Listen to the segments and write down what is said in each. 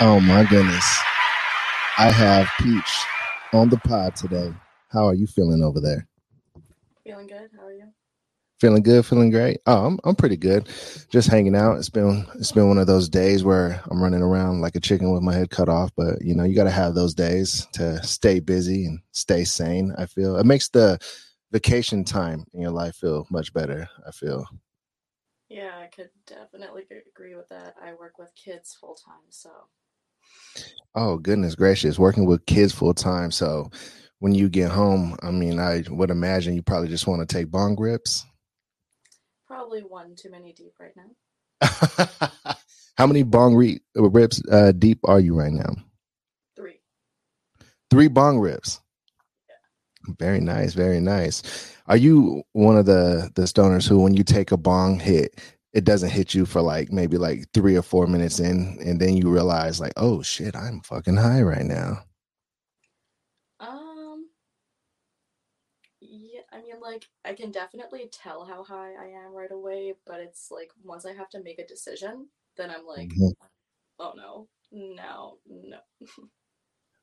Oh my goodness. I have Peach on the pod today. How are you feeling over there? Feeling good. How are you? Feeling good, feeling great. Oh, I'm pretty good. Just hanging out. It's been one of those days where I'm running around like a chicken with my head cut off, but you know, you got to have those days to stay busy and stay sane. I feel it makes the vacation time in your life feel much better, I feel. Yeah, I could definitely agree with that. I work with kids full time, so. Oh, goodness gracious. Working with kids full time. So when you get home, I mean, I would imagine you probably just want to take bong grips. Probably one too many deep right now. How many bong rips deep are you right now? Three. Three bong rips. Very nice. Very nice. Are you one of the stoners who, when you take a bong hit, it doesn't hit you for like maybe like 3 or 4 minutes in, and then you realize like, oh shit, I'm fucking high right now? Yeah, I mean, like I can definitely tell how high I am right away, but it's like once I have to make a decision, then I'm like, oh no.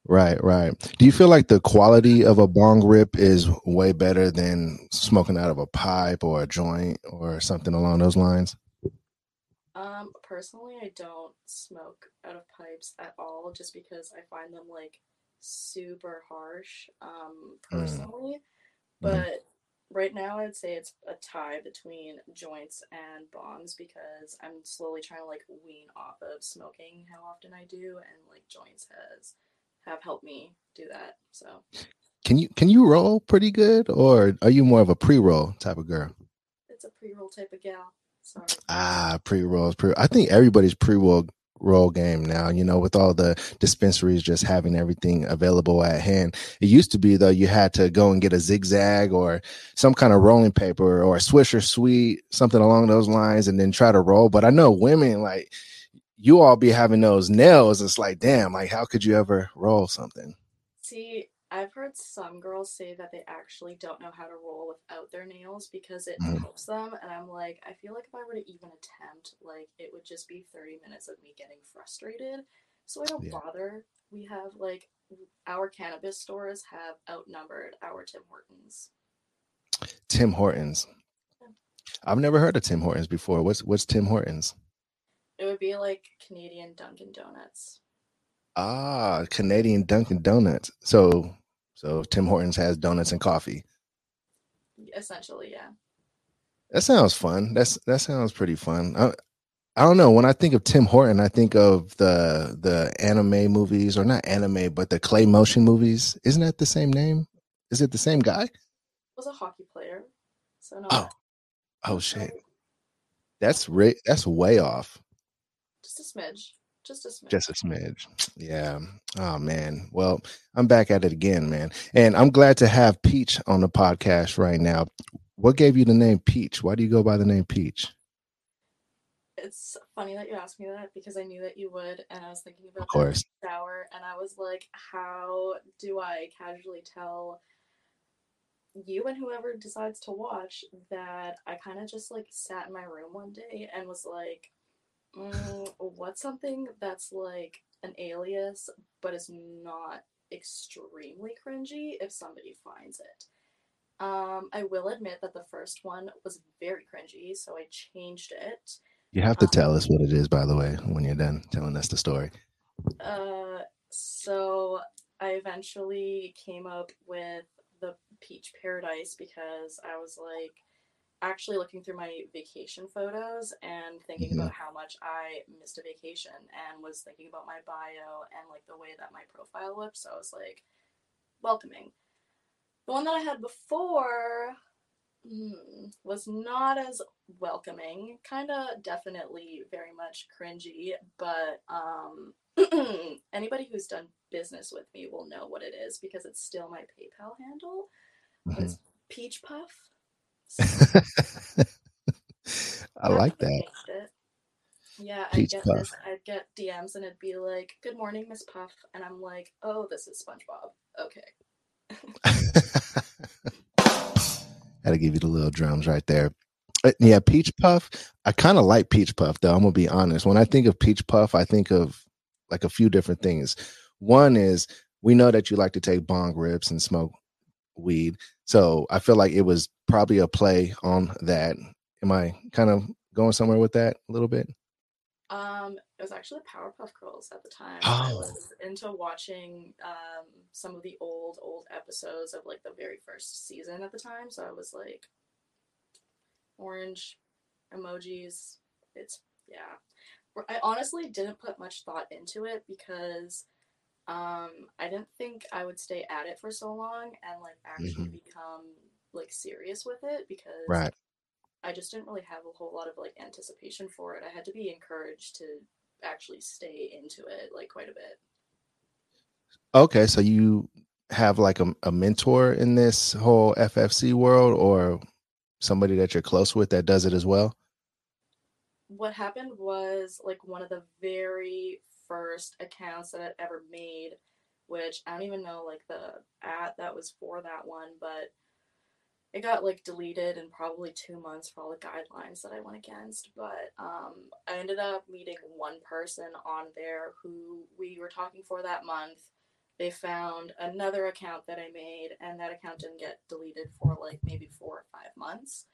Right. Do you feel like the quality of a bong rip is way better than smoking out of a pipe or a joint or something along those lines? Personally, I don't smoke out of pipes at all just because I find them like super harsh, personally. But right now I'd say it's a tie between joints and bongs because I'm slowly trying to like wean off of smoking how often I do, and like joints have helped me do that. So can you roll pretty good, or are you more of a pre-roll type of girl? It's a pre-roll type of gal. Sorry. Pre-rolls. I think everybody's pre-roll game now, you know, with all the dispensaries just having everything available at hand. It used to be though, you had to go and get a zigzag or some kind of rolling paper or a Swisher Sweet, something along those lines, and then try to roll. But I know women, like, you all be having those nails. It's like, damn, like how could you ever roll something? See, I've heard some girls say that they actually don't know how to roll without their nails because it helps them. And I'm like, I feel like if I were to even attempt, like it would just be 30 minutes of me getting frustrated. So I don't bother. We have like our cannabis stores have outnumbered our Tim Hortons. Tim Hortons. Yeah. I've never heard of Tim Hortons before. What's Tim Hortons? It would be like Canadian Dunkin' Donuts. Ah, Canadian Dunkin' Donuts. So Tim Hortons has donuts and coffee. Essentially, yeah. That sounds fun. That sounds pretty fun. I don't know. When I think of Tim Horton, I think of the anime movies, or not anime, but the clay motion movies. Isn't that the same name? Is it the same guy? It was a hockey player. So no. Oh shit. That's way off. Just a smidge. Yeah. Oh, man. Well, I'm back at it again, man. And I'm glad to have Peach on the podcast right now. What gave you the name Peach? Why do you go by the name Peach? It's funny that you asked me that because I knew that you would. And I was thinking about that in the shower. And I was like, how do I casually tell you and whoever decides to watch that I kind of just like sat in my room one day and was like, what's something that's like an alias but is not extremely cringy if somebody finds it? I will admit that the first one was very cringy, so I changed it. You have to tell us what it is, by the way, when you're done telling us the story. So I eventually came up with the Peach Paradise because I was like, actually looking through my vacation photos and thinking about how much I missed a vacation, and was thinking about my bio and like the way that my profile looked. So I was like, welcoming. The one that I had before was not as welcoming, kind of definitely very much cringy, but anybody who's done business with me will know what it is because it's still my PayPal handle. It's Peach Puff. I like that. Yeah, Peach Puff. I get DMs and it'd be like, "Good morning, Miss Puff," and I'm like, "Oh, this is SpongeBob." Okay. Had to give you the little drums right there. But yeah, Peach Puff. I kind of like Peach Puff, though. I'm gonna be honest. When I think of Peach Puff, I think of like a few different things. One is, we know that you like to take bong rips and smoke weed. So I feel like it was probably a play on that. Am I kind of going somewhere with that a little bit? It was actually Powerpuff Girls at the time. Oh. I was into watching some of the old episodes of like the very first season at the time. So I was like, orange emojis. It's, yeah. I honestly didn't put much thought into it because I didn't think I would stay at it for so long and like actually become like serious with it, because right. I just didn't really have a whole lot of like anticipation for it. I had to be encouraged to actually stay into it like quite a bit. Okay, so you have like a mentor in this whole FFC world, or somebody that you're close with that does it as well? What happened was like one of the very first accounts that I'd ever made, which I don't even know like the ad that was for that one, but it got like deleted in probably 2 months for all the guidelines that I went against. But I ended up meeting one person on there who we were talking for that month. They found another account that I made, and that account didn't get deleted for like maybe 4 or 5 months.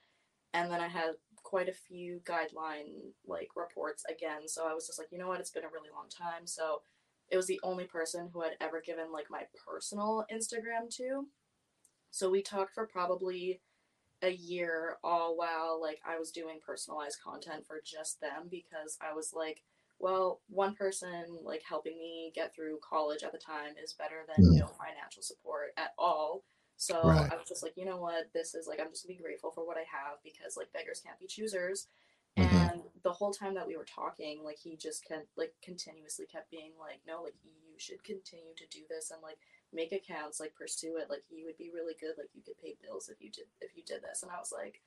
And then I had quite a few guideline like reports again, so I was just like, you know what, it's been a really long time. So it was the only person who I'd ever given like my personal Instagram to, so we talked for probably a year, all while like I was doing personalized content for just them, because I was like, well, one person like helping me get through college at the time is better than no financial support at all. So right. I was just like, you know what, this is like, I'm just gonna be grateful for what I have, because like beggars can't be choosers. Mm-hmm. And the whole time that we were talking, like he just kept like continuously kept being like, no, like you should continue to do this and like make accounts, like pursue it. Like you would be really good. Like you could pay bills if you did this. And I was like,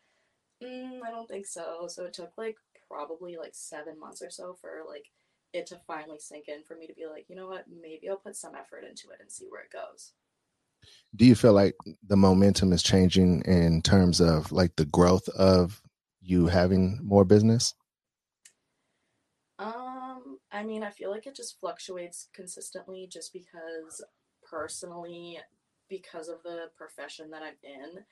I don't think so. So it took like probably like 7 months or so for like it to finally sink in for me to be like, you know what, maybe I'll put some effort into it and see where it goes. Do you feel like the momentum is changing in terms of like the growth of you having more business? I mean, I feel like it just fluctuates consistently, just because personally, because of the profession that I'm in,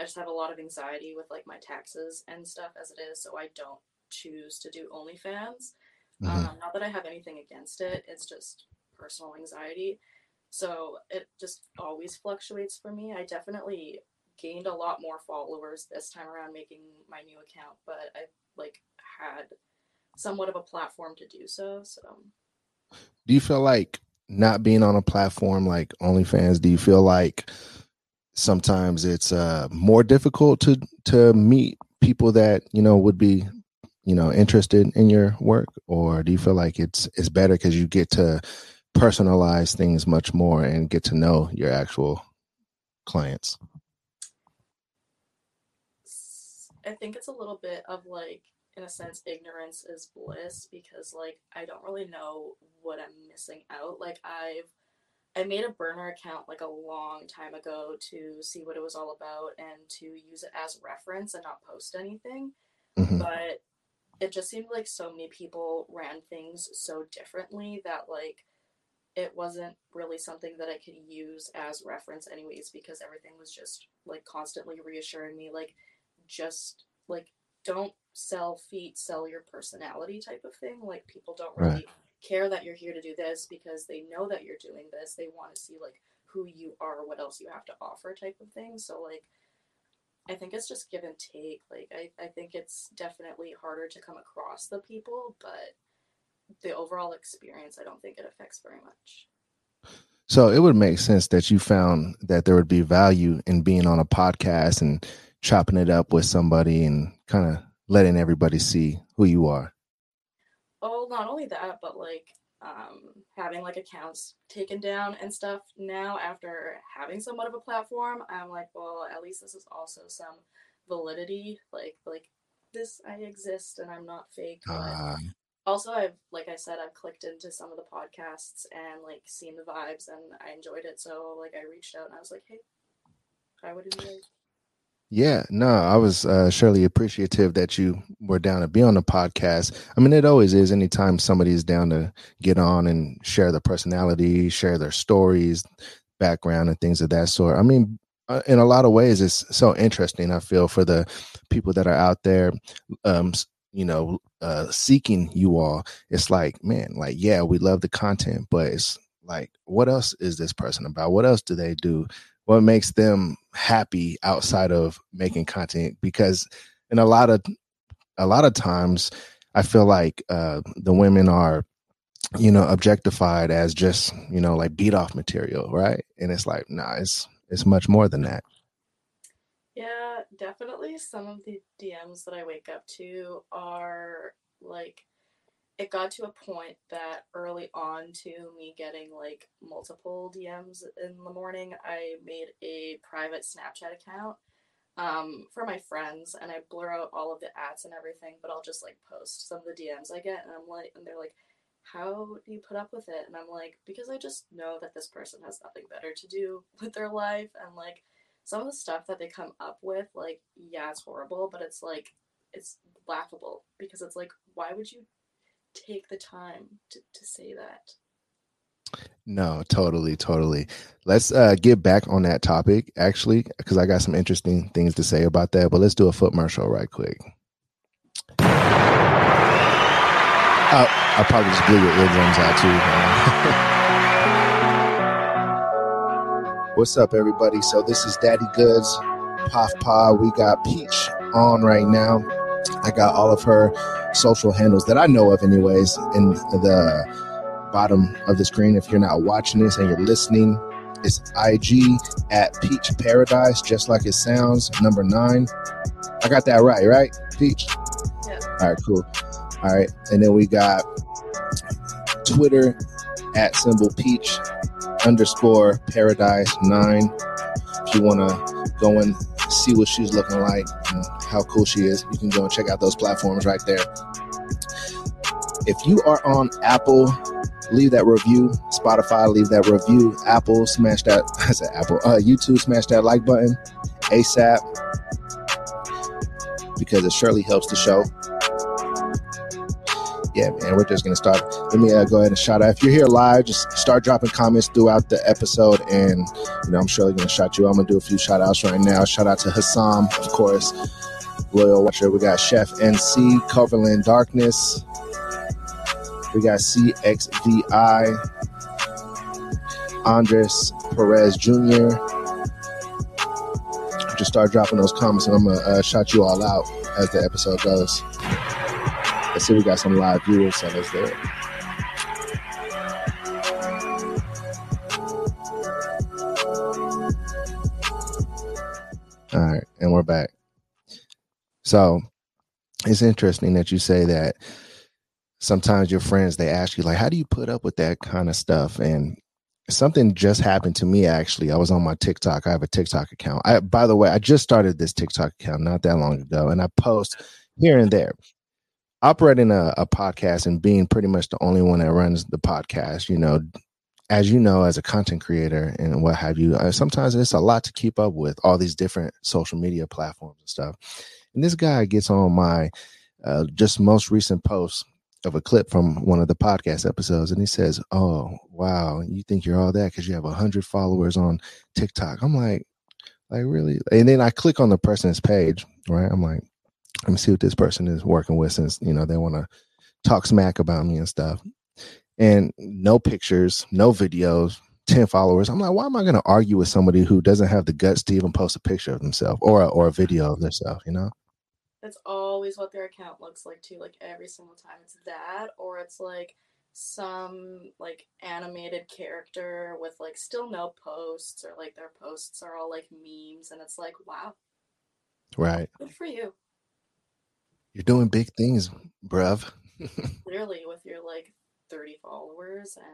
I just have a lot of anxiety with like my taxes and stuff as it is. So I don't choose to do OnlyFans. Not that I have anything against it. It's just personal anxiety. So it just always fluctuates for me. I definitely gained a lot more followers this time around making my new account, but I like had somewhat of a platform to do so. So do you feel like not being on a platform like OnlyFans, do you feel like sometimes it's more difficult to meet people that, you know, would be, you know, interested in your work? Or do you feel like it's better because you get to personalize things much more and get to know your actual clients? I think it's a little bit of like, in a sense, ignorance is bliss, because like I don't really know what I'm missing out. Like I made a burner account like a long time ago to see what it was all about and to use it as reference and not post anything. But it just seemed like so many people ran things so differently that like it wasn't really something that I could use as reference anyways, because everything was just like constantly reassuring me, like, just like, don't sell feet, sell your personality type of thing. Like people don't really care that you're here to do this because they know that you're doing this. They want to see like who you are, what else you have to offer type of thing. So like, I think it's just give and take. Like, I think it's definitely harder to come across the people, but the overall experience, I don't think it affects very much. So it would make sense that you found that there would be value in being on a podcast and chopping it up with somebody and kind of letting everybody see who you are. Oh, not only that, but like having like accounts taken down and stuff now after having somewhat of a platform, I'm like, well, at least this is also some validity. Like this, I exist and I'm not fake. Also, I've, like I said, I've clicked into some of the podcasts and like seen the vibes and I enjoyed it. So like I reached out and I was like, hey, I would enjoy. Yeah, no, I was surely appreciative that you were down to be on the podcast. I mean, it always is anytime somebody is down to get on and share their personality, share their stories, background and things of that sort. I mean, in a lot of ways, it's so interesting, I feel, for the people that are out there, seeking you all. It's like, man, like, yeah, we love the content, but it's like, what else is this person about? What else do they do? What makes them happy outside of making content? Because in a lot of times, I feel like the women are, objectified as just, like beat off material, right? And it's like, nah, it's much more than that. Yeah, definitely. Some of the DMs that I wake up to are like, it got to a point that early on to me getting like multiple DMs in the morning, I made a private Snapchat account for my friends, and I blur out all of the ads and everything, but I'll just like post some of the DMs I get, and I'm like, and they're like, how do you put up with it? And I'm like, because I just know that this person has nothing better to do with their life, and like some of the stuff that they come up with, like, yeah, it's horrible, but it's like, it's laughable, because it's like, why would you take the time to say that? No, totally. Let's get back on that topic, actually, because I got some interesting things to say about that, but let's do a footmercial right quick. I probably just blew your eardrums out too. What's up, everybody? So this is Daddy Goodz, Puff Pod. We got Peach on right now. I got all of her social handles that I know of anyways in the bottom of the screen. If you're not watching this and you're listening, it's IG at Peach Paradise, just like it sounds, 9. I got that right, Peach? Yeah. All right, cool. All right. And then we got Twitter at @Peach_Paradise 9. If you want to go and see what she's looking like and how cool she is, you can go and check out those platforms right there. If you are on Apple, leave that review. Spotify, leave that review. Apple, smash that. I said Apple. YouTube, smash that like button ASAP, because it surely helps the show. Yeah, man, we're just going to start. Let me go ahead and shout out. If you're here live, just start dropping comments throughout the episode, and I'm surely going to shout you. I'm going to do a few shout outs right now. Shout out to Hassam, of course, Royal Watcher. We got Chef NC, Coverland Darkness. We got CXVI, Andres Perez Jr. Just start dropping those comments, and I'm going to shout you all out as the episode goes. Let's see, we got some live viewers, so let's do it. All right, and we're back. So it's interesting that you say that sometimes your friends, they ask you, like, how do you put up with that kind of stuff? And something just happened to me, actually. I was on my TikTok. I have a TikTok account. By the way, I just started this TikTok account not that long ago, and I post here and there. Operating a podcast and being pretty much the only one that runs the podcast, as a content creator and what have you, sometimes it's a lot to keep up with all these different social media platforms and stuff. And this guy gets on my just most recent post of a clip from one of the podcast episodes, and he says, oh, wow, you think you're all that because you have 100 followers on TikTok. I'm like, really? And then I click on the person's page, right? I'm like, let me see what this person is working with, since, they want to talk smack about me and stuff. And no pictures, no videos, 10 followers. I'm like, why am I going to argue with somebody who doesn't have the guts to even post a picture of themselves or a video of themselves, That's always what their account looks like, too. Like, every single time it's that, or it's, like, some, like, animated character with, like, still no posts, or, like, their posts are all, like, memes. And it's like, wow. Right. Good for you. You're doing big things, bruv. Clearly, with your, 30 followers and,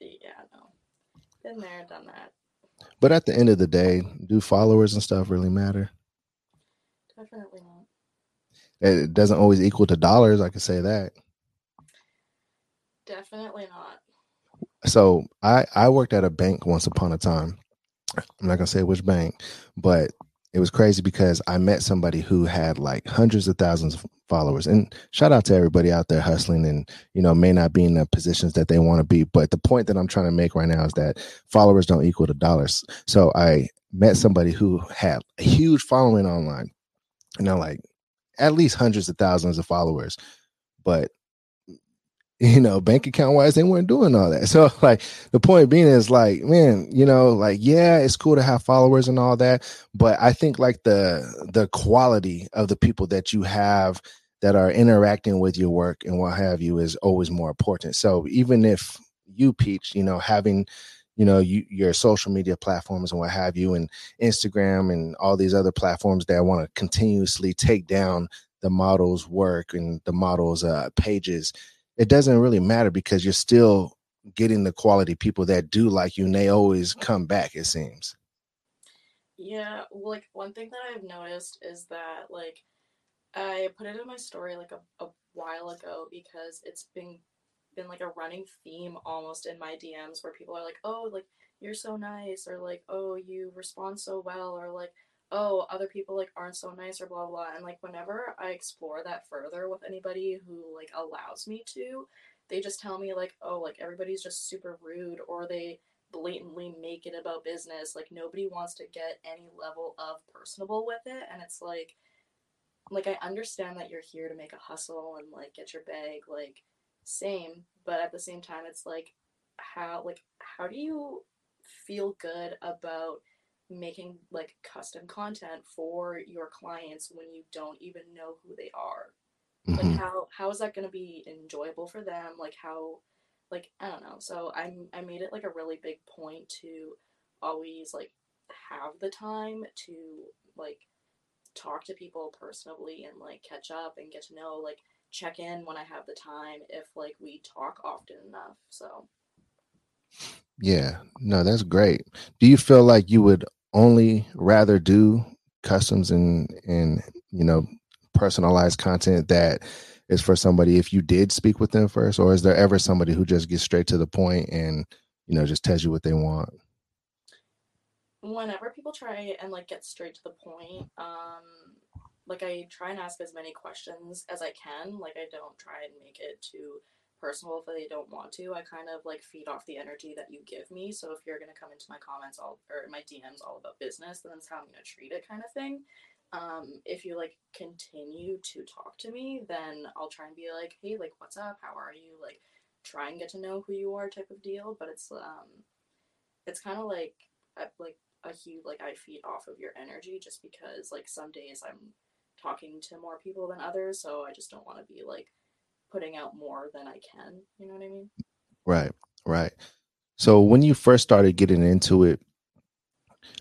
been there, done that. But at the end of the day, do followers and stuff really matter? Definitely not. It doesn't always equal to dollars, I can say that. Definitely not. So, I worked at a bank once upon a time. I'm not going to say which bank, but It was crazy because I met somebody who had like hundreds of thousands of followers, and shout out to everybody out there hustling and, you know, may not be in the positions that they want to be. But the point that I'm trying to make right now is that followers don't equal the dollars. So I met somebody who had a huge following online, you know, like at least hundreds of thousands of followers, but, you know, bank account wise, they weren't doing all that. So like the point being is like, man, you know, like, yeah, it's cool to have followers and all that. But I think like the quality of the people that you have that are interacting with your work and what have you is always more important. So even if you, Peach, you know, having, you know, your social media platforms and what have you, and Instagram and all these other platforms that want to continuously take down the model's work and the model's pages, it doesn't really matter because you're still getting the quality people that do like you, and they always come back, it seems. Yeah, like one thing that I've noticed is that like I put it in my story like a while ago because it's been like a running theme almost in my DMs where people are like, oh, like you're so nice, or like, oh, you respond so well, or like, oh, other people like aren't so nice, or blah blah. And like whenever I explore that further with anybody who like allows me to, they just tell me like, oh, like everybody's just super rude, or they blatantly make it about business, like nobody wants to get any level of personable with it. And it's like I understand that you're here to make a hustle and like get your bag, like same, but at the same time it's like how do you feel good about making like custom content for your clients when you don't even know who they are? Mm-hmm. Like how is that going to be enjoyable for them? Like how, like I don't know. So I made it like a really big point to always like have the time to like talk to people personally and like catch up and get to know, like check in when I have the time, if like we talk often enough. So yeah, no, that's great. Do you feel like you would only rather do customs and you know, personalized content that is for somebody if you did speak with them first, or is there ever somebody who just gets straight to the point and, you know, just tells you what they want? Whenever people try and like get straight to the point, like I try and ask as many questions as I can. Like I don't try and make it too personal if they don't want to. I kind of like feed off the energy that you give me. So if you're going to come into my comments all, or my DMs all about business, then that's how I'm going to treat it, kind of thing. If you like continue to talk to me, then I'll try and be like, hey, like what's up? How are you? Like try and get to know who you are type of deal. But it's kind of like a huge, like I feed off of your energy just because like some days I'm talking to more people than others. So I just don't want to be like putting out more than I can, you know what I mean? Right, right. So when you first started getting into it,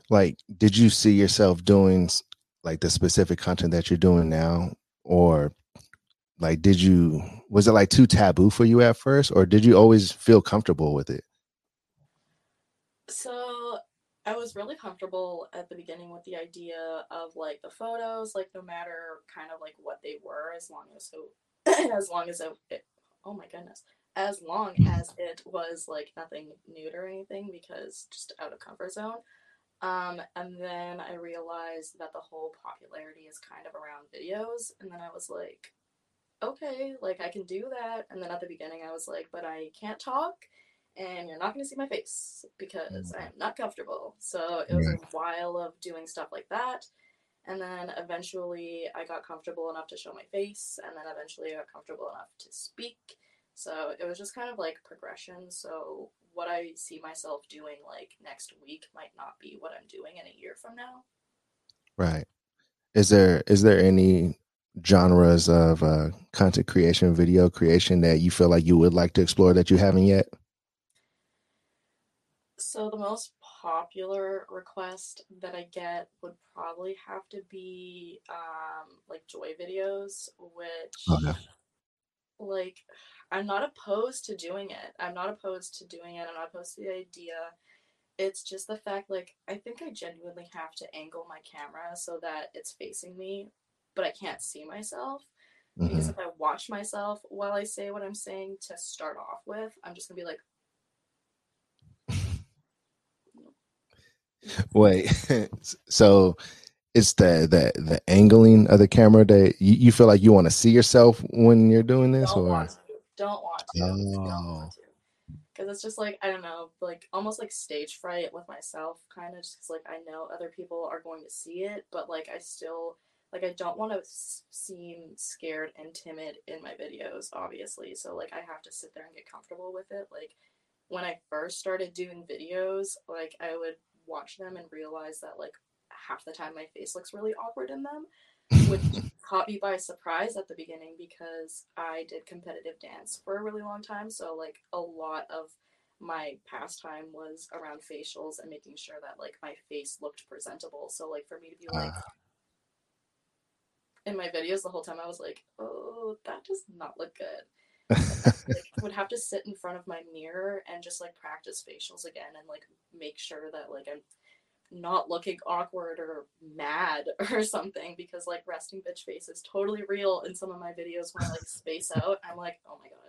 like, did you see yourself doing like the specific content that you're doing now? Or like, was it like too taboo for you at first, or did you always feel comfortable with it? So I was really comfortable at the beginning with the idea of like the photos, like no matter kind of like what they were, as long as it was like nothing nude or anything, because just out of comfort zone. And then I realized that the whole popularity is kind of around videos. And then I was like, okay, like I can do that. And then at the beginning I was like, but I can't talk and you're not going to see my face because I am not comfortable. So it was a while of doing stuff like that. And then eventually I got comfortable enough to show my face, and then eventually I got comfortable enough to speak. So it was just kind of like progression. So what I see myself doing like next week might not be what I'm doing in a year from now. Right. Is there any genres of content creation, video creation that you feel like you would like to explore that you haven't yet? So the most popular request that I get would probably have to be like joy videos, which okay. Like I'm not opposed to doing it. I'm not opposed to the idea. It's just the fact, like I think I genuinely have to angle my camera so that it's facing me, but I can't see myself. Mm-hmm. Because if I watch myself while I say what I'm saying to start off with, I'm just gonna be like, wait, so it's the angling of the camera that you feel like you want to see yourself when you're doing this? Don't want to. Because it's just like, I don't know, like almost like stage fright with myself, kind of just like I know other people are going to see it, but like I still, like I don't want to seem scared and timid in my videos, obviously. So like I have to sit there and get comfortable with it. Like when I first started doing videos, like I would watch them and realize that like half the time my face looks really awkward in them, which caught me by surprise at the beginning because I did competitive dance for a really long time. So like a lot of my pastime was around facials and making sure that like my face looked presentable. So like for me to be like in my videos the whole time, I was like, oh, that does not look good. Like, would have to sit in front of my mirror and just like practice facials again and like make sure that like I'm not looking awkward or mad or something, because like resting bitch face is totally real in some of my videos when I like space out. I'm like, oh my god.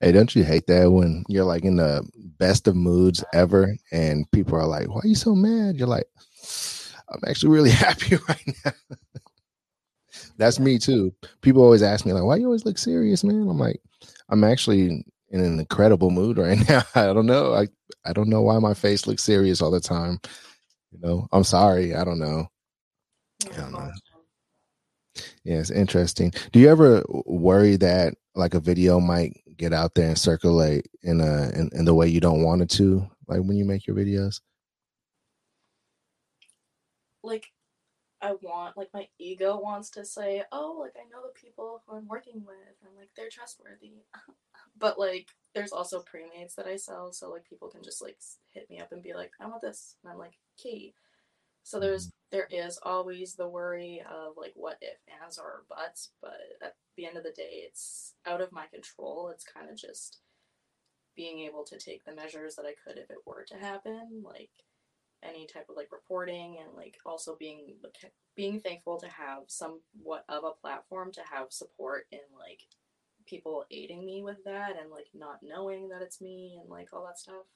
Hey, don't you hate that when you're like in the best of moods ever and people are like, why are you so mad? You're like, I'm actually really happy right now. That's me too. People always ask me like, why you always look serious, man? I'm like, I'm actually in an incredible mood right now. I don't know. I don't know why my face looks serious all the time. You know, I'm sorry. I don't know. I don't know. Yeah, it's interesting. Do you ever worry that like a video might get out there and circulate in the way you don't want it to, like when you make your videos? Like I want, like my ego wants to say, oh, like I know the people who I'm working with and like they're trustworthy. But like there's also pre-mades that I sell, so like people can just like hit me up and be like, I want this, and I'm like, key. So there is always the worry of like what if, ands, or buts, but at the end of the day it's out of my control. It's kind of just being able to take the measures that I could if it were to happen, like any type of like reporting, and like also being thankful to have somewhat of a platform to have support in like people aiding me with that and like not knowing that it's me and like all that stuff.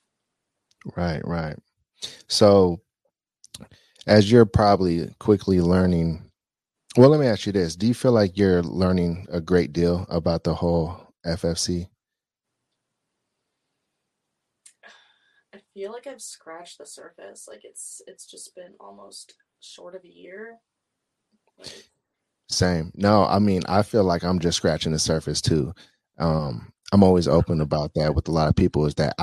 Right. So as you're probably quickly learning, well, let me ask you this. Do you feel like you're learning a great deal about the whole FFC? I feel like I've scratched the surface. Like it's just been almost short of a year. Like, same. No, I mean, I feel like I'm just scratching the surface too. I'm always open about that with a lot of people, is that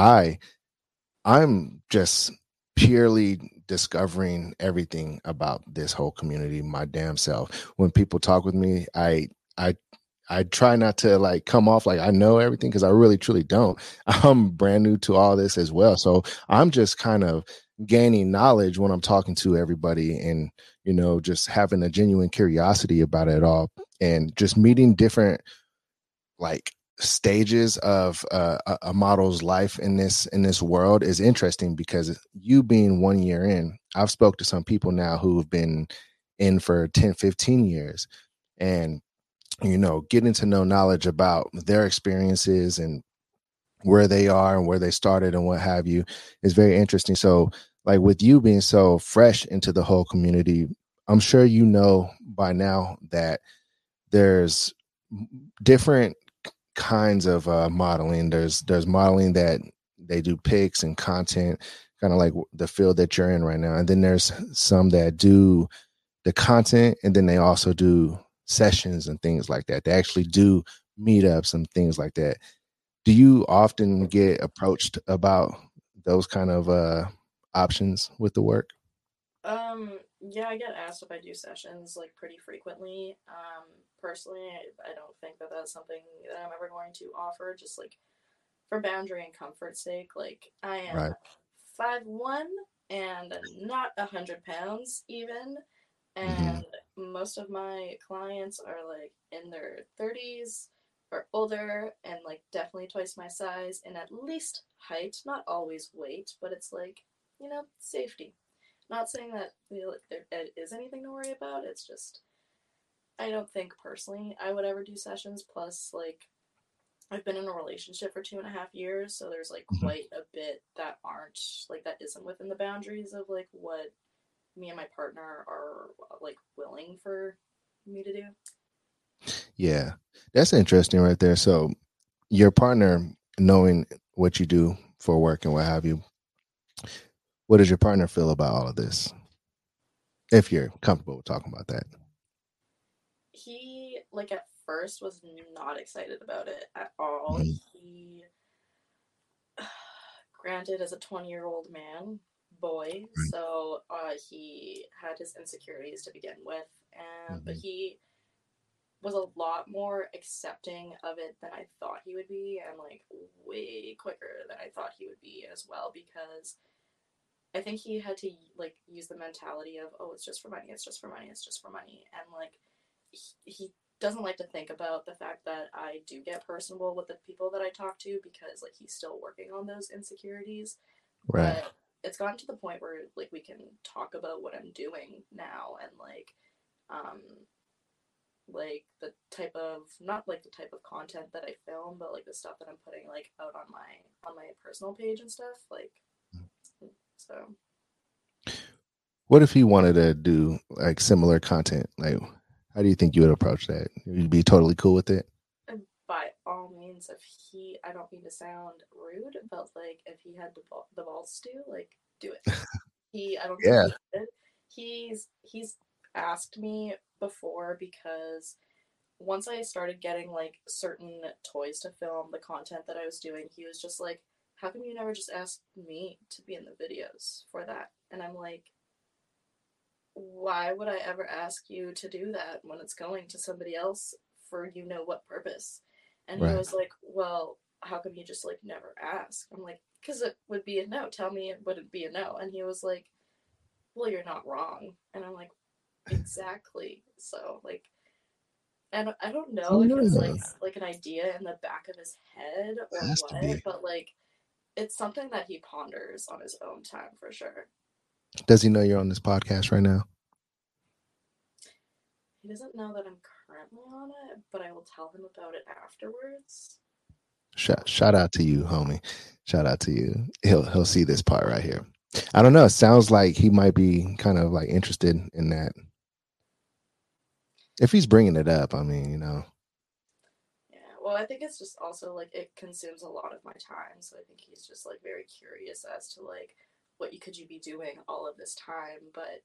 I'm just purely discovering everything about this whole community, my damn self. When people talk with me, I try not to like come off like I know everything, because I really truly don't. I'm brand new to all this as well. So I'm just kind of gaining knowledge when I'm talking to everybody, and you know, just having a genuine curiosity about it all, and just meeting different like stages of a model's life in this world is interesting, because you being 1 year in, I've spoke to some people now who have been in for 10-15 years, and you know, getting to know knowledge about their experiences and where they are and where they started and what have you is very interesting. So like with you being so fresh into the whole community, I'm sure you know by now that there's different kinds of modeling. There's modeling that they do pics and content, kind of like the field that you're in right now. And then there's some that do the content, and then they also do sessions and things like that. They actually do meetups and things like that. Do you often get approached about those kind of options with the work? Yeah, I get asked if I do sessions like pretty frequently. Personally, I don't think that that's something that I'm ever going to offer, just like for boundary and comfort's sake. Like I am 5'1" and not 100 pounds even. And most of my clients are like in their 30s or older, and like definitely twice my size, and at least height, not always weight, but it's like, you know, safety. Not saying that, you know, there is anything to worry about. It's just, I don't think personally I would ever do sessions. Plus, like, I've been in a relationship for 2.5 years, so there's like quite a bit that isn't within the boundaries of like what me and my partner are like willing for me to do. Yeah, that's interesting right there. So your partner, knowing what you do for work and what have you, what does your partner feel about all of this? If you're comfortable with talking about that. He, like, at first was not excited about it at all. Mm-hmm. He, granted, is a 20-year-old man, boy, right. So he had his insecurities to begin with, and mm-hmm. but he was a lot more accepting of it than I thought he would be, and, like, way quicker than I thought he would be as well, because I think he had to, like, use the mentality of, oh, it's just for money, it's just for money, it's just for money, and, like, he doesn't like to think about the fact that I do get personable with the people that I talk to, because, like, he's still working on those insecurities. Right. But it's gotten to the point where, like, we can talk about what I'm doing now, and, like the type of, not like the type of content that I film, but like the stuff that I'm putting, like, out on my personal page and stuff. Like, so. What if he wanted to do, like, similar content? Like, how do you think you would approach that? You'd be totally cool with it? By all means, if he, I don't mean to sound rude, but, like, if he had the balls to, like, do it. I don't think he did. He's asked me before, because once I started getting, like, certain toys to film the content that I was doing, he was just like, how come you never just asked me to be in the videos for that? And I'm like, why would I ever ask you to do that when it's going to somebody else for you know what purpose? And right. He was like, well, how come you just, like, never ask? I'm like, because it would be a no. Tell me it wouldn't be a no. And he was like, well, you're not wrong. And I'm like, exactly. So, like, and I don't know if it's like an idea in the back of his head or what, but, like, it's something that he ponders on his own time for sure. Does he know you're on this podcast right now? He doesn't know that I'm currently on it, but I will tell him about it afterwards. Shout out to you, homie. Shout out to you. He'll see this part right here. I don't know. It sounds like he might be kind of, like, interested in that. If he's bringing it up, I mean, you know. Yeah, well, I think it's just also, like, it consumes a lot of my time. So I think he's just, like, very curious as to, like, what could you be doing all of this time? But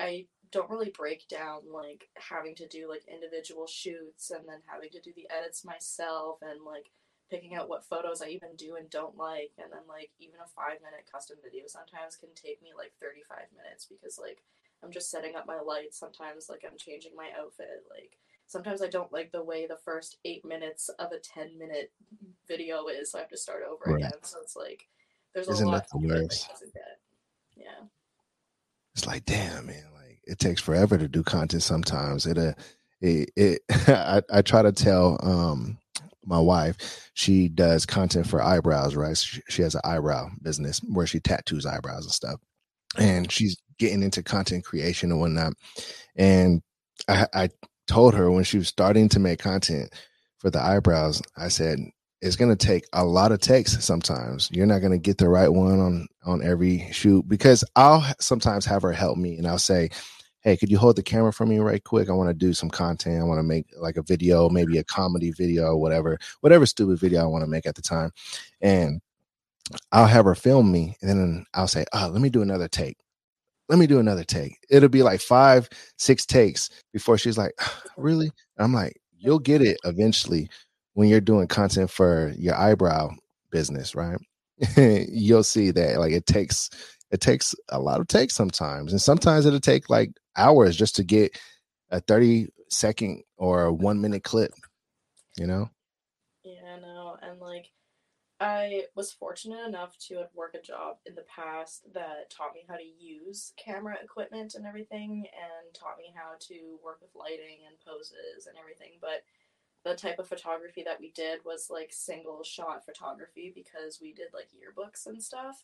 I don't really break down, like, having to do, like, individual shoots and then having to do the edits myself and, like, picking out what photos I even do and don't like. And then, like, even a 5-minute custom video sometimes can take me, like, 35 minutes because, like, I'm just setting up my lights. Sometimes, like, I'm changing my outfit. Like, sometimes I don't like the way the first 8 minutes of a 10-minute video is, so I have to start over right. again. So it's like, there's a lot of worse. Yeah. It's like, damn, man, like, it takes forever to do content sometimes. I try to tell my wife, she does content for eyebrows, right? She has an eyebrow business where she tattoos eyebrows and stuff. And she's getting into content creation and whatnot. And I told her when she was starting to make content for the eyebrows, I said, it's going to take a lot of takes sometimes. You're not going to get the right one on every shoot, because I'll sometimes have her help me and I'll say, hey, could you hold the camera for me right quick? I want to do some content. I want to make, like, a video, maybe a comedy video or whatever stupid video I want to make at the time. And I'll have her film me and then I'll say, oh, let me do another take. Let me do another take. It'll be like 5-6 takes before she's like, really? And I'm like, you'll get it eventually. When you're doing content for your eyebrow business, right? You'll see that, like, it takes a lot of takes sometimes. And sometimes it'll take, like, hours just to get a 30-second or a 1-minute clip, you know? Yeah, I know. And, like, I was fortunate enough to have worked a job in the past that taught me how to use camera equipment and everything, and taught me how to work with lighting and poses and everything. But the type of photography that we did was, like, single shot photography, because we did, like, yearbooks and stuff.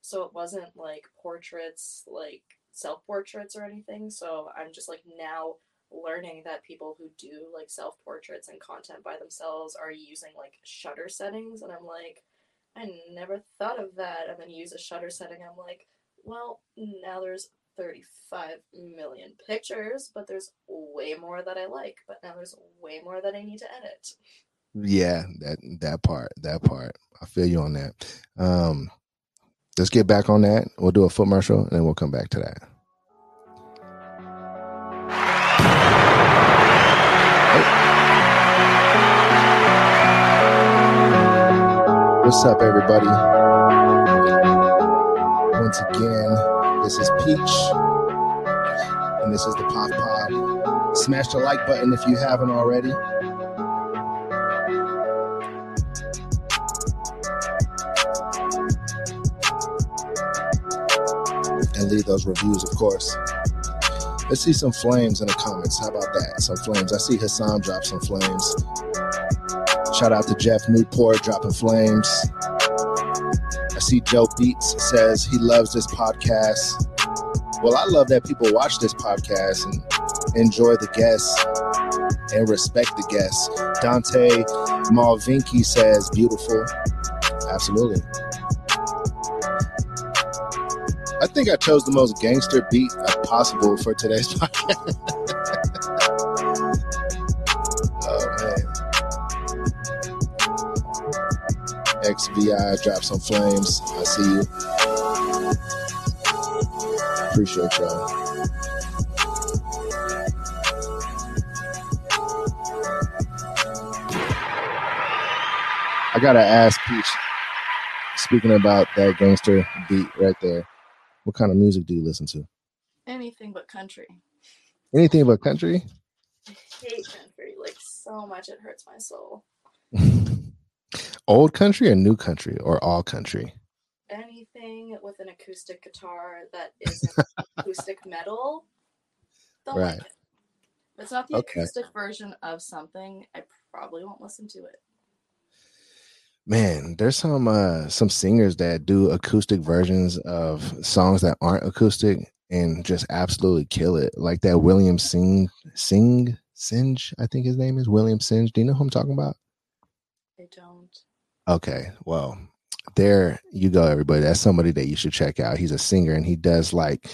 So it wasn't, like, portraits, like, self-portraits or anything. So I'm just, like, now learning that people who do, like, self-portraits and content by themselves are using, like, shutter settings. And I'm like, I never thought of that. And then you use a shutter setting. I'm like, well, now there's 35 million pictures, but there's way more that I like, but now there's way more that I need to edit. Yeah, that part. I feel you on that. Let's get back on that. We'll do a footmarshal, and then we'll come back to that. Hey. What's up, everybody? Once again, this is Peach, and this is the Puff Pod. Smash the like button if you haven't already. Leave those reviews, of course. Let's see some flames in the comments. How about that? Some flames. I see Hassan drop some flames. Shout out to Jeff Newport dropping flames. I see Joe Beats says he loves this podcast. Well, I love that people watch this podcast and enjoy the guests and respect the guests. Dante Malvinki says beautiful. Absolutely. I think I chose the most gangster beat possible for today's podcast. Oh, man. XVI, drop some flames. I see you. Appreciate y'all. I got to ask Peach, speaking about that gangster beat right there, what kind of music do you listen to? Anything but country. Anything but country? I hate country, like, so much. It hurts my soul. Old country or new country or all country? Anything with an acoustic guitar that isn't acoustic metal. Don't right. Like it. If it's not the acoustic version of something, I probably won't listen to it. Man, there's some singers that do acoustic versions of songs that aren't acoustic and just absolutely kill it. Like that William Singe, I think his name is William Singe. Do you know who I'm talking about? I don't. Okay, well, there you go, everybody. That's somebody that you should check out. He's a singer and he does like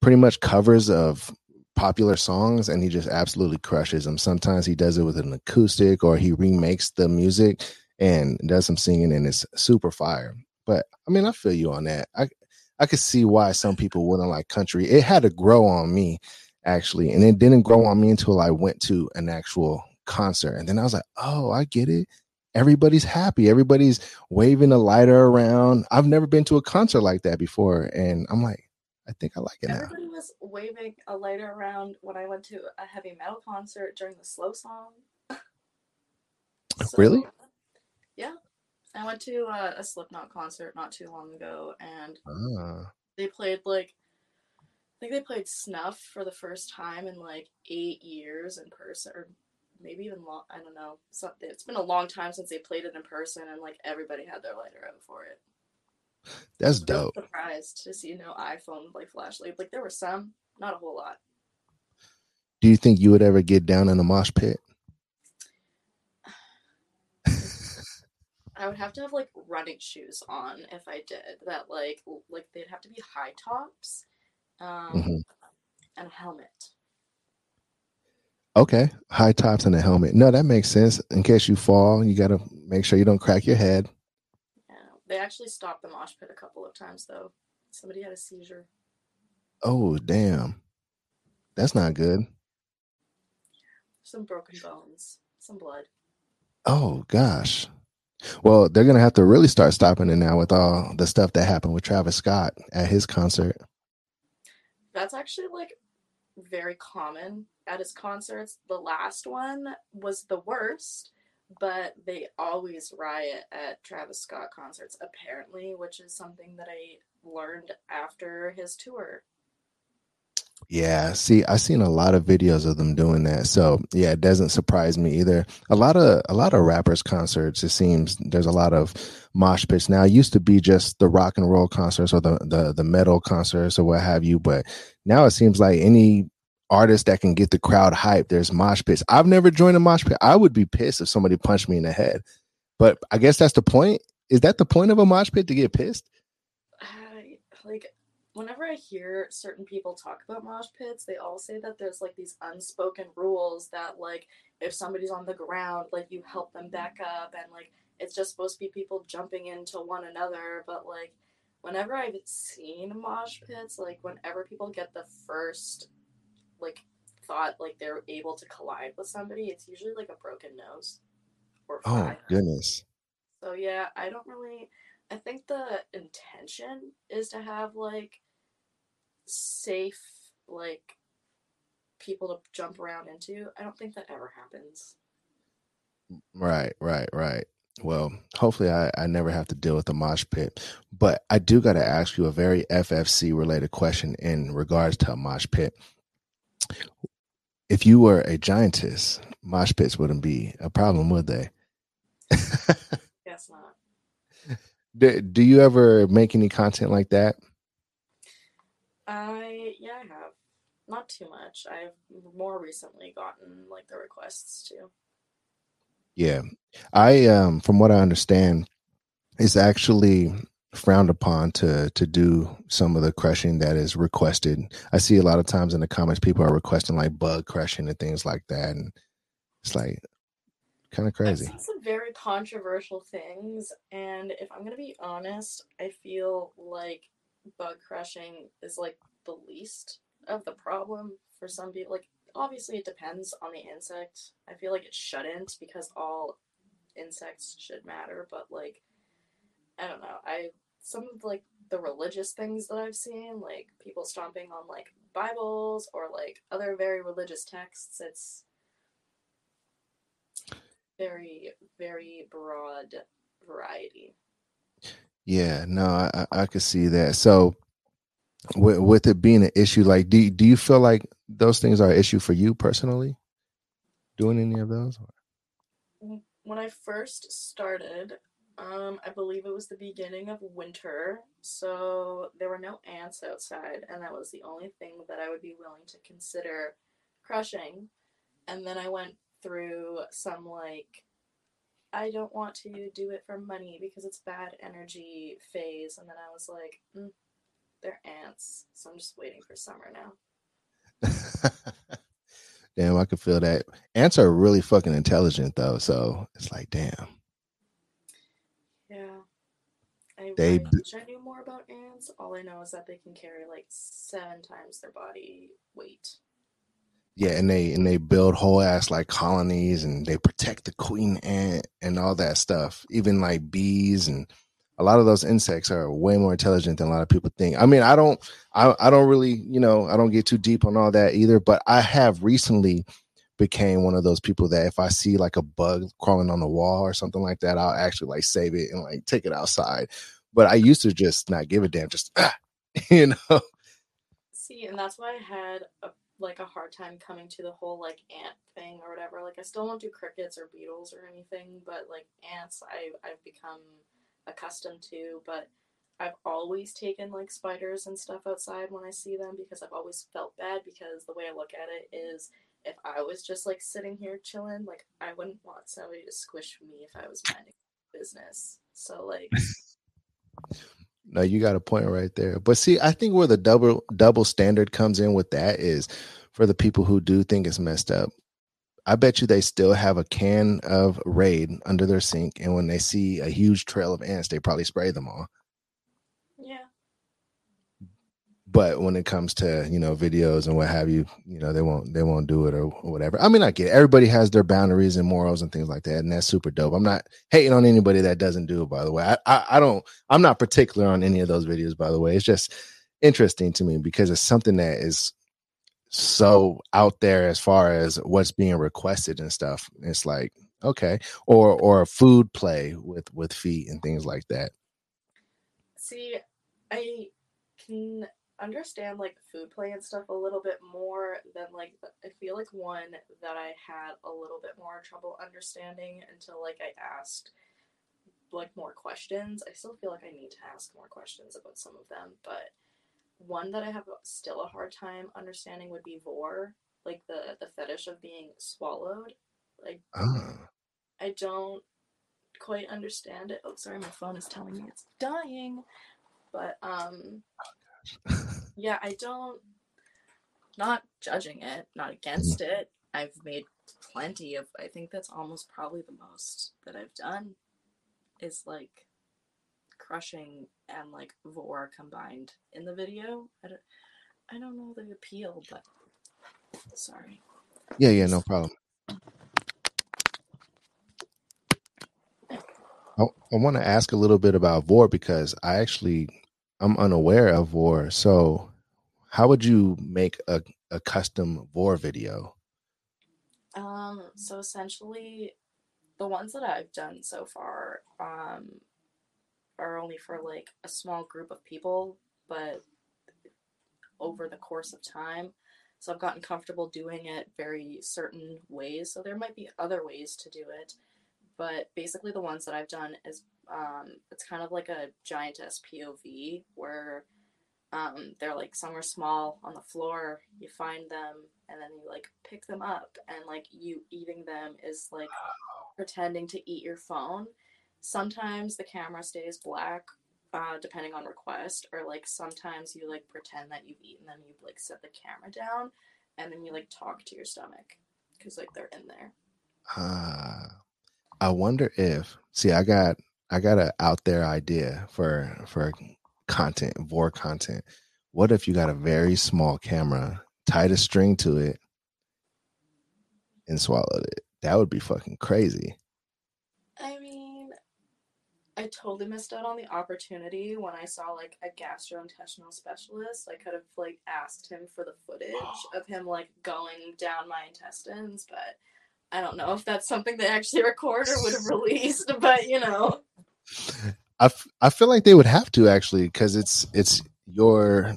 pretty much covers of popular songs, and he just absolutely crushes them. Sometimes he does it with an acoustic, or he remakes the music and does some singing, and it's super fire. But I mean, I feel you on that. I could see why some people wouldn't like country. It had to grow on me, actually, and it didn't grow on me until I went to an actual concert, and then I was like, oh, I get it. Everybody's happy. Everybody's waving a lighter around. I've never been to a concert like that before, and I'm like, I think I like it now. Everybody was waving a lighter around when I went to a heavy metal concert during the slow song. So, really? Yeah, I went to a Slipknot concert not too long ago, and they played, like, I think they played Snuff for the first time in, like, 8 years in person, or maybe even, I don't know, something. It's been a long time since they played it in person, and, like, everybody had their lighter out for it. That's dope. I was surprised to see no iPhone, like, flashlight. Like, there were some, not a whole lot. Do you think you would ever get down in a mosh pit? I would have to have, like, running shoes on if I did that. Like they'd have to be high tops, and a helmet. Okay, high tops and a helmet. No, that makes sense. In case you fall, you got to make sure you don't crack your head. Yeah, they actually stopped the mosh pit a couple of times though. Somebody had a seizure. Oh damn, that's not good. Some broken bones, some blood. Oh gosh. Well, they're going to have to really start stopping it now with all the stuff that happened with Travis Scott at his concert. That's actually, like, very common at his concerts. The last one was the worst, but they always riot at Travis Scott concerts, apparently, which is something that I learned after his tour. Yeah, see, I've seen a lot of videos of them doing that. So, yeah, it doesn't surprise me either. A lot of rappers' concerts, it seems there's a lot of mosh pits now. It used to be just the rock and roll concerts or the metal concerts or what have you. But now it seems like any artist that can get the crowd hyped, there's mosh pits. I've never joined a mosh pit. I would be pissed if somebody punched me in the head. But I guess that's the point. Is that the point of a mosh pit, to get pissed? Like, whenever I hear certain people talk about mosh pits, they all say that there's, like, these unspoken rules that, like, if somebody's on the ground, like, you help them back up, and, like, it's just supposed to be people jumping into one another, but, like, whenever I've seen mosh pits, like, whenever people get the first, like, thought, like, they're able to collide with somebody, it's usually, like, a broken nose. Or fire. Oh, goodness. So, yeah, I don't really... I think the intention is to have, like, safe, like, people to jump around into. I don't think that ever happens. Right. Well, hopefully I never have to deal with the mosh pit. But I do got to ask you a very FFC-related question in regards to a mosh pit. If you were a giantess, mosh pits wouldn't be a problem, would they? Guess not. Do you ever make any content like that? I have. Not too much. I've more recently gotten, like, the requests too. Yeah. I from what I understand, it's actually frowned upon to do some of the crushing that is requested. I see a lot of times in the comments people are requesting, like, bug crushing and things like that, and it's like kind of crazy. I've seen some very controversial things, and if I'm gonna be honest, I feel like bug crushing is, like, the least of the problem for some people. Like, obviously it depends on the insect. I feel like it shouldn't, because all insects should matter, but, like, I don't know. Some of, like, the religious things that I've seen, like, people stomping on, like, Bibles or, like, other very religious texts, it's very, very broad variety. Yeah, no, I could see that. So with it being an issue, like, do you feel like those things are an issue for you personally? Doing any of those? When I first started, I believe it was the beginning of winter, so there were no ants outside, and that was the only thing that I would be willing to consider crushing. And then I went through some, like, I don't want to do it for money because it's bad energy phase, and then I was like, they're ants, so I'm just waiting for summer now. Damn, I could feel that. Ants are really fucking intelligent, though, so it's like, damn. I wish I knew more about ants. All I know is that they can carry, like, 7 times their body weight. Yeah, and they build whole ass, like, colonies, and they protect the queen ant and all that stuff. Even, like, bees, and a lot of those insects are way more intelligent than a lot of people think. I mean, I don't really, you know, I don't get too deep on all that either. But I have recently became one of those people that if I see, like, a bug crawling on the wall or something like that, I'll actually, like, save it and, like, take it outside. But I used to just not give a damn, just, you know. See, and that's why I had, a hard time coming to the whole, like, ant thing or whatever. Like, I still won't do crickets or beetles or anything, but, like, ants I've become accustomed to. But I've always taken, like, spiders and stuff outside when I see them, because I've always felt bad, because the way I look at it is, if I was just, like, sitting here chilling, like, I wouldn't want somebody to squish me if I was minding business. So, like... No, you got a point right there. But see, I think where the double standard comes in with that is for the people who do think it's messed up. I bet you they still have a can of Raid under their sink, and when they see a huge trail of ants, they probably spray them all. Yeah. But when it comes to, you know, videos and what have you, you know, they won't do it or whatever. I mean, I get it. Everybody has their boundaries and morals and things like that, and that's super dope. I'm not hating on anybody that doesn't do it, by the way. I'm not particular on any of those videos, by the way. It's just interesting to me because it's something that is so out there as far as what's being requested and stuff. It's like, okay. Or food play with feet and things like that. See, I can understand, like, food play and stuff a little bit more than, like, I feel like one that I had a little bit more trouble understanding until, like, I asked, like, more questions. I still feel like I need to ask more questions about some of them, but one that I have still a hard time understanding would be vor, like, the fetish of being swallowed. Like, I don't quite understand it. Oh, sorry, my phone is telling me it's dying. But Yeah, I don't, not judging it, not against it. I've made plenty of, I think that's almost probably the most that I've done is like crushing and like vor combined in the video. I don't know the appeal, but sorry. Yeah, no problem. I want to ask a little bit about vor because I'm unaware of vor. So how would you make a custom vor video? So essentially the ones that I've done so far are only for like a small group of people, but over the course of time. So I've gotten comfortable doing it very certain ways. So there might be other ways to do it. But basically the ones that I've done is it's kind of like a giantess POV where they're like somewhere small on the floor, you find them and then you like pick them up and like you eating them is like pretending to eat your phone. Sometimes the camera stays black depending on request, or like sometimes you like pretend that you've eaten them, you like set the camera down and then you like talk to your stomach because like they're in there. I wonder if, I got an out there idea for content, vor content. What if you got a very small camera, tied a string to it, and swallowed it? That would be fucking crazy. I mean, I totally missed out on the opportunity when I saw like a gastrointestinal specialist. I could have like asked him for the footage of him like going down my intestines, but I don't know if that's something they actually record or would have released, but you know, I feel like they would have to actually because it's your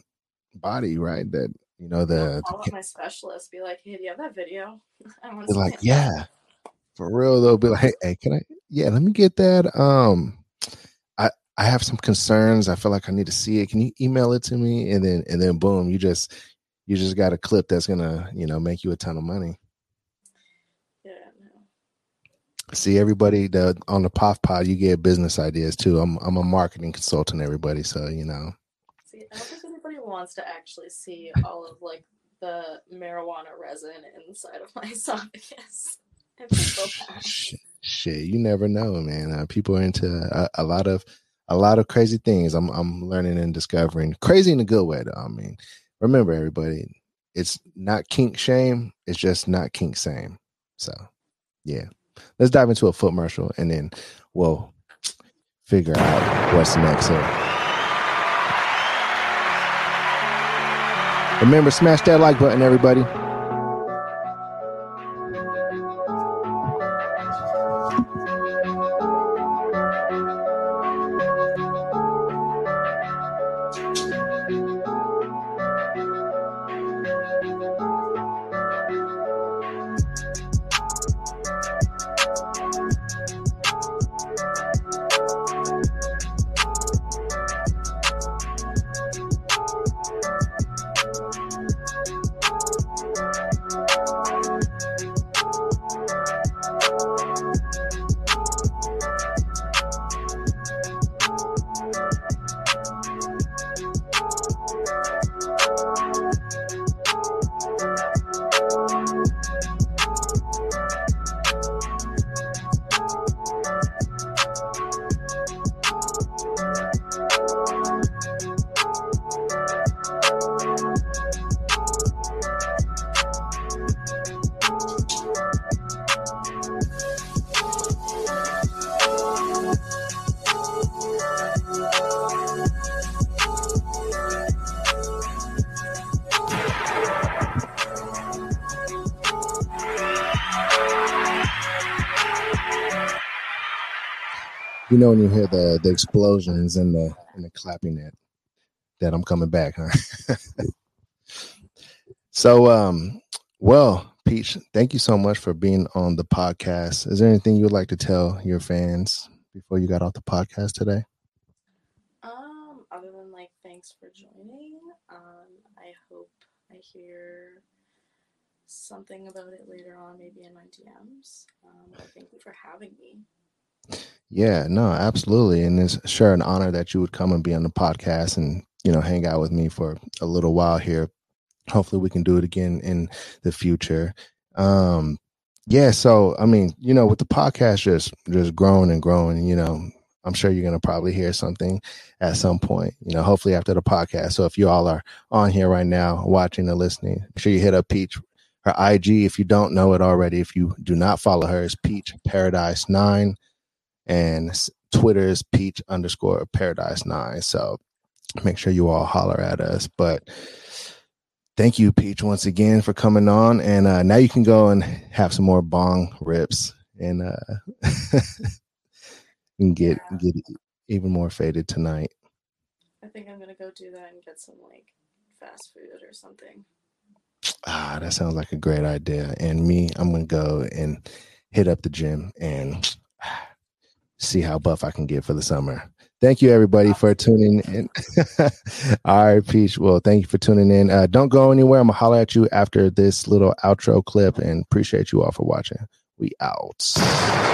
body, right? That you know the. I'll let my specialist be like, "Hey, do you have that video?" I want to be like, "Yeah, for real." They'll be like, "Hey, can I? Yeah, let me get that." I have some concerns. I feel like I need to see it. Can you email it to me? And then boom, you just got a clip that's gonna make you a ton of money. See everybody on the Puff Pod, you get business ideas too. I'm a marketing consultant, everybody. So See, I don't think anybody wants to actually see all of like the marijuana resin inside of my esophagus. Shit, you never know, man. People are into a lot of crazy things. I'm learning and discovering crazy in a good way, though. I mean, remember everybody, it's not kink shame. It's just not kink same. So, yeah. Let's dive into a footmercial and then we'll figure out what's next. So remember, smash that like button, everybody. When you hear the explosions and the clapping that I'm coming back, huh? So, well, Peach, thank you so much for being on the podcast. Is there anything you would like to tell your fans before you got off the podcast today? Other than like, thanks for joining. I hope I hear something about it later on, maybe in my DMs. Thank you for having me. Yeah, no, absolutely. And it's sure an honor that you would come and be on the podcast and you know, hang out with me for a little while here. Hopefully we can do it again in the future. Yeah, so, I mean, you know, with the podcast just growing and growing, you know, I'm sure you're going to probably hear something at some point, you know, hopefully after the podcast. So if you all are on here right now, watching and listening, make sure you hit up Peach, her IG. If you don't know it already, if you do not follow her, it's Peach Paradise 9, and Twitter is Peach _Paradise 9. So make sure you all holler at us. But thank you, Peach, once again for coming on. And now you can go and have some more bong rips and and get even more faded tonight. I think I'm going to go do that and get some like fast food or something. Ah, that sounds like a great idea. And me, I'm going to go and hit up the gym and see how buff I can get for the summer. Thank you, everybody, for tuning in. All right, Peach. Well, thank you for tuning in. Don't go anywhere. I'm going to holler at you after this little outro clip, and appreciate you all for watching. We out.